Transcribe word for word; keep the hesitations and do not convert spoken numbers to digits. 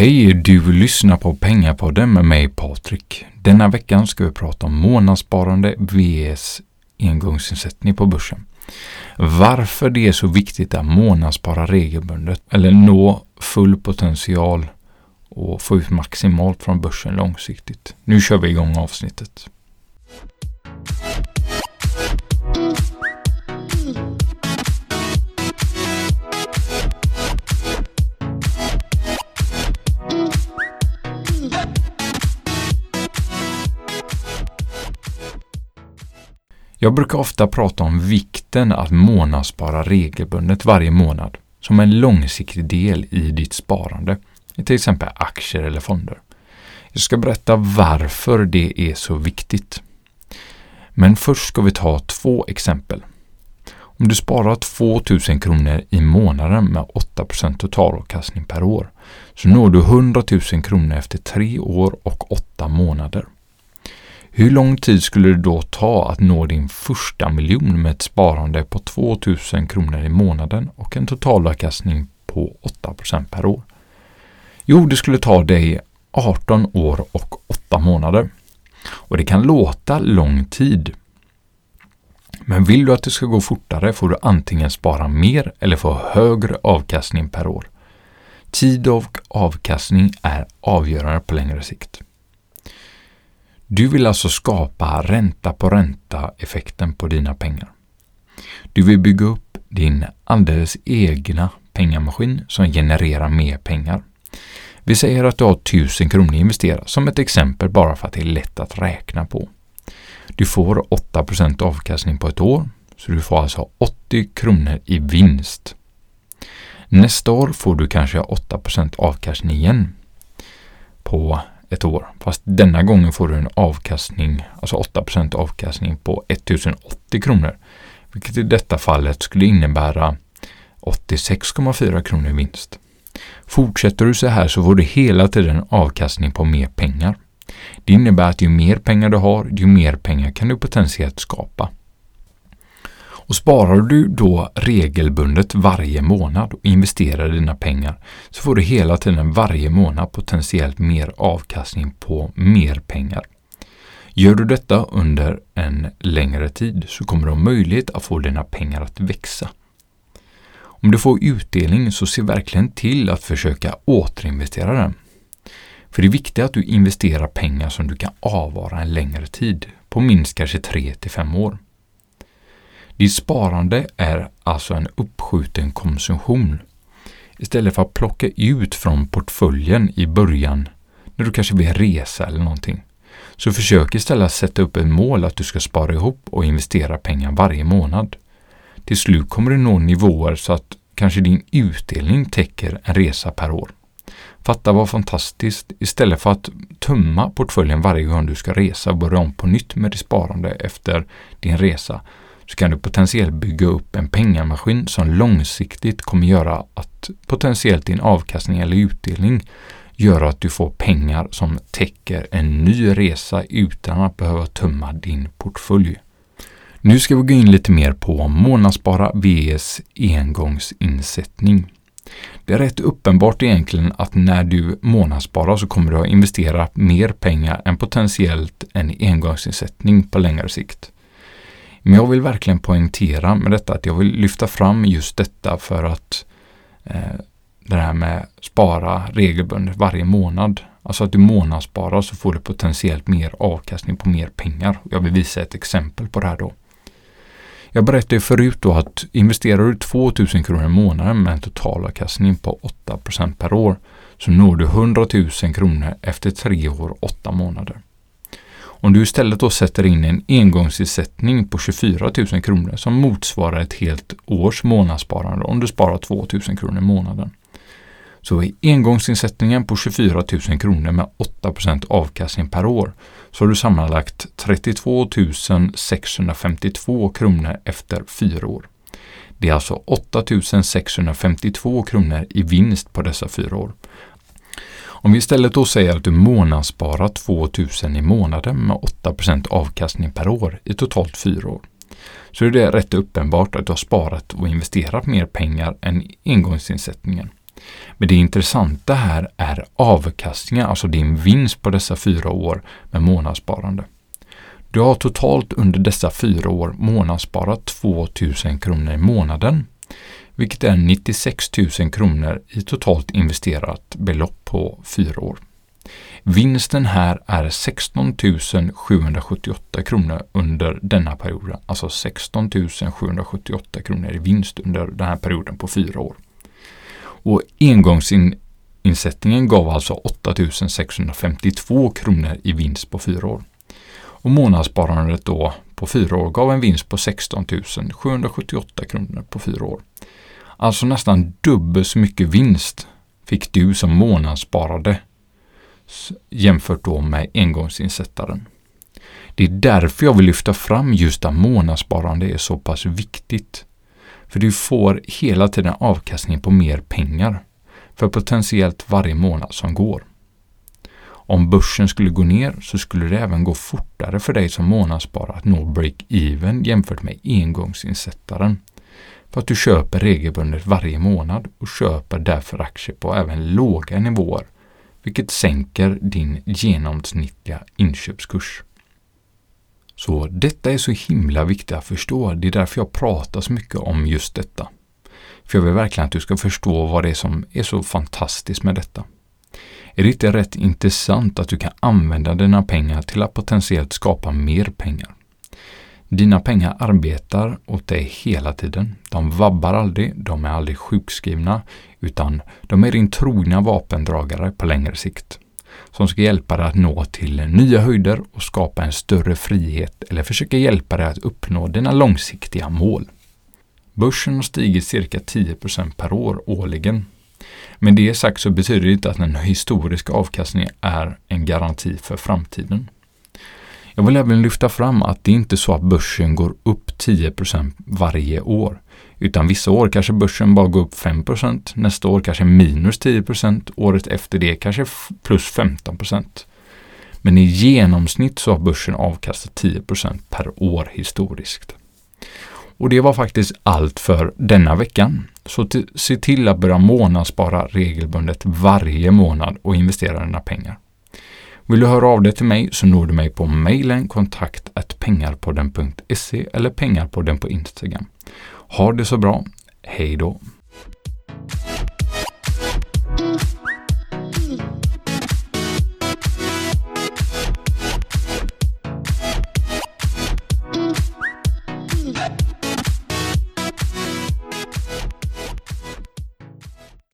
Hej, du lyssnar på Pengarpodden med mig Patrik. Denna veckan ska vi prata om månadssparande vs engångsinsättning på börsen. Varför det är så viktigt att månadsspara regelbundet eller nå full potential och få ut maximalt från börsen långsiktigt. Nu kör vi igång avsnittet. Jag brukar ofta prata om vikten att månadsspara regelbundet varje månad som en långsiktig del i ditt sparande, till exempel aktier eller fonder. Jag ska berätta varför det är så viktigt. Men först ska vi ta två exempel. Om du sparar tvåtusen kronor i månaden med åtta procent totalavkastning per år så når du hundratusen kronor efter tre år och åtta månader. Hur lång tid skulle det då ta att nå din första miljon med ett sparande på tvåtusen kronor i månaden och en totalavkastning på åtta procent per år? Jo, det skulle ta dig arton år och åtta månader. Och det kan låta lång tid. Men vill du att det ska gå fortare får du antingen spara mer eller få högre avkastning per år. Tid och avkastning är avgörande på längre sikt. Du vill alltså skapa ränta på ränta effekten på dina pengar. Du vill bygga upp din alldeles egna pengamaskin som genererar mer pengar. Vi säger att du har tusen kronor investerat som ett exempel bara för att det är lätt att räkna på. Du får åtta procent avkastning på ett år så du får alltså åttio kronor i vinst. Nästa år får du kanske åtta procent avkastning igen på ett år. Fast denna gången får du en avkastning, alltså åtta procent avkastning på ettusen åttio kronor. Vilket i detta fallet skulle innebära åttiosex komma fyra kronor i vinst. Fortsätter du så här så får du hela tiden avkastning på mer pengar. Det innebär att ju mer pengar du har, ju mer pengar kan du potentiellt skapa. Och sparar du då regelbundet varje månad och investerar dina pengar så får du hela tiden varje månad potentiellt mer avkastning på mer pengar. Gör du detta under en längre tid så kommer du ha möjlighet att få dina pengar att växa. Om du får utdelning så se verkligen till att försöka återinvestera den. För det är viktigt att du investerar pengar som du kan avvara en längre tid, på minst kanske tre till fem år. Ditt sparande är alltså en uppskjuten konsumtion. Istället för att plocka ut från portföljen i början när du kanske vill resa eller någonting. Så försök istället sätta upp ett mål att du ska spara ihop och investera pengar varje månad. Till slut kommer du nå nivåer så att kanske din utdelning täcker en resa per år. Fatta vad fantastiskt, istället för att tömma portföljen varje gång du ska resa och börja om på nytt med ditt sparande efter din resa. Så kan du potentiellt bygga upp en pengamaskin som långsiktigt kommer göra att potentiellt din avkastning eller utdelning gör att du får pengar som täcker en ny resa utan att behöva tömma din portfölj. Nu ska vi gå in lite mer på månadsspara vs engångsinsättning. Det är rätt uppenbart egentligen att när du månadssparar så kommer du att investera mer pengar än potentiellt en engångsinsättning på längre sikt. Men jag vill verkligen poängtera med detta att jag vill lyfta fram just detta för att eh, det här med spara regelbundet varje månad. Alltså att du månadssparar så får du potentiellt mer avkastning på mer pengar. Jag vill visa ett exempel på det här då. Jag berättade förut då att investerar du tvåtusen kronor i månaden med en totalavkastning på åtta procent per år så når du hundratusen kronor efter tre år och åtta månader. Om du istället då sätter in en engångsinsättning på tjugofyratusen kronor som motsvarar ett helt års månadssparande om du sparar tvåtusen kronor i månaden. Så i engångsinsättningen på tjugofyratusen kronor med åtta procent avkastning per år så har du sammanlagt trettiotvåtusen sexhundrafemtiotvå kronor efter fyra år. Det är alltså åttatusen sexhundrafemtiotvå kronor i vinst på dessa fyra år. Om vi istället då säger att du månadssparar tvåtusen i månaden med åtta procent avkastning per år i totalt fyra år så är det rätt uppenbart att du har sparat och investerat mer pengar än engångsinsättningen. Men det intressanta här är avkastningen, alltså din vinst på dessa fyra år med månadssparande. Du har totalt under dessa fyra år månadssparat tvåtusen kronor i månaden, vilket är nittiosex tusen kronor i totalt investerat belopp på fyra år. Vinsten här är sexton tusen sjuhundrasjuttioåtta kronor under denna perioden, alltså sexton tusen sjuhundrasjuttioåtta kronor i vinst under den här perioden på fyra år. Och engångsinsättningen gav alltså åtta tusen sexhundrafemtiotvå kronor i vinst på fyra år. Och månadssparandet då på fyra år gav en vinst på sexton tusen sjuhundrasjuttioåtta kronor på fyra år. Alltså nästan dubbelt så mycket vinst fick du som månadssparade jämfört då med engångsinsättaren. Det är därför jag vill lyfta fram just att månadssparande är så pass viktigt. För du får hela tiden avkastning på mer pengar för potentiellt varje månad som går. Om börsen skulle gå ner så skulle det även gå fortare för dig som månadssparare att nå break-even jämfört med engångsinsättaren. För att du köper regelbundet varje månad och köper därför aktier på även låga nivåer, vilket sänker din genomsnittliga inköpskurs. Så detta är så himla viktigt att förstå. Det är därför jag pratar så mycket om just detta. För jag vill verkligen att du ska förstå vad det är som är så fantastiskt med detta. Är det inte rätt intressant att du kan använda dina pengar till att potentiellt skapa mer pengar? Dina pengar arbetar åt dig hela tiden. De vabbar aldrig, de är aldrig sjukskrivna, utan de är din trogna vapendragare på längre sikt, som ska hjälpa dig att nå till nya höjder och skapa en större frihet eller försöka hjälpa dig att uppnå dina långsiktiga mål. Börsen har stigit cirka tio procent per år årligen. Men det sagt så betyder det inte att den historiska avkastningen är en garanti för framtiden. Jag vill även lyfta fram att det inte är så att börsen går upp tio procent varje år, utan vissa år kanske börsen bara går upp fem procent, nästa år kanske minus tio procent, året efter det kanske plus femton procent. Men i genomsnitt så har börsen avkastat tio procent per år historiskt. Och det var faktiskt allt för denna veckan. Så t- se till att börja månadsspara regelbundet varje månad och investera dina pengar. Vill du höra av dig till mig så når du mig på mejlen kontakt at pengarpodden punkt se eller pengarpodden på Instagram. Ha det så bra. Hej då!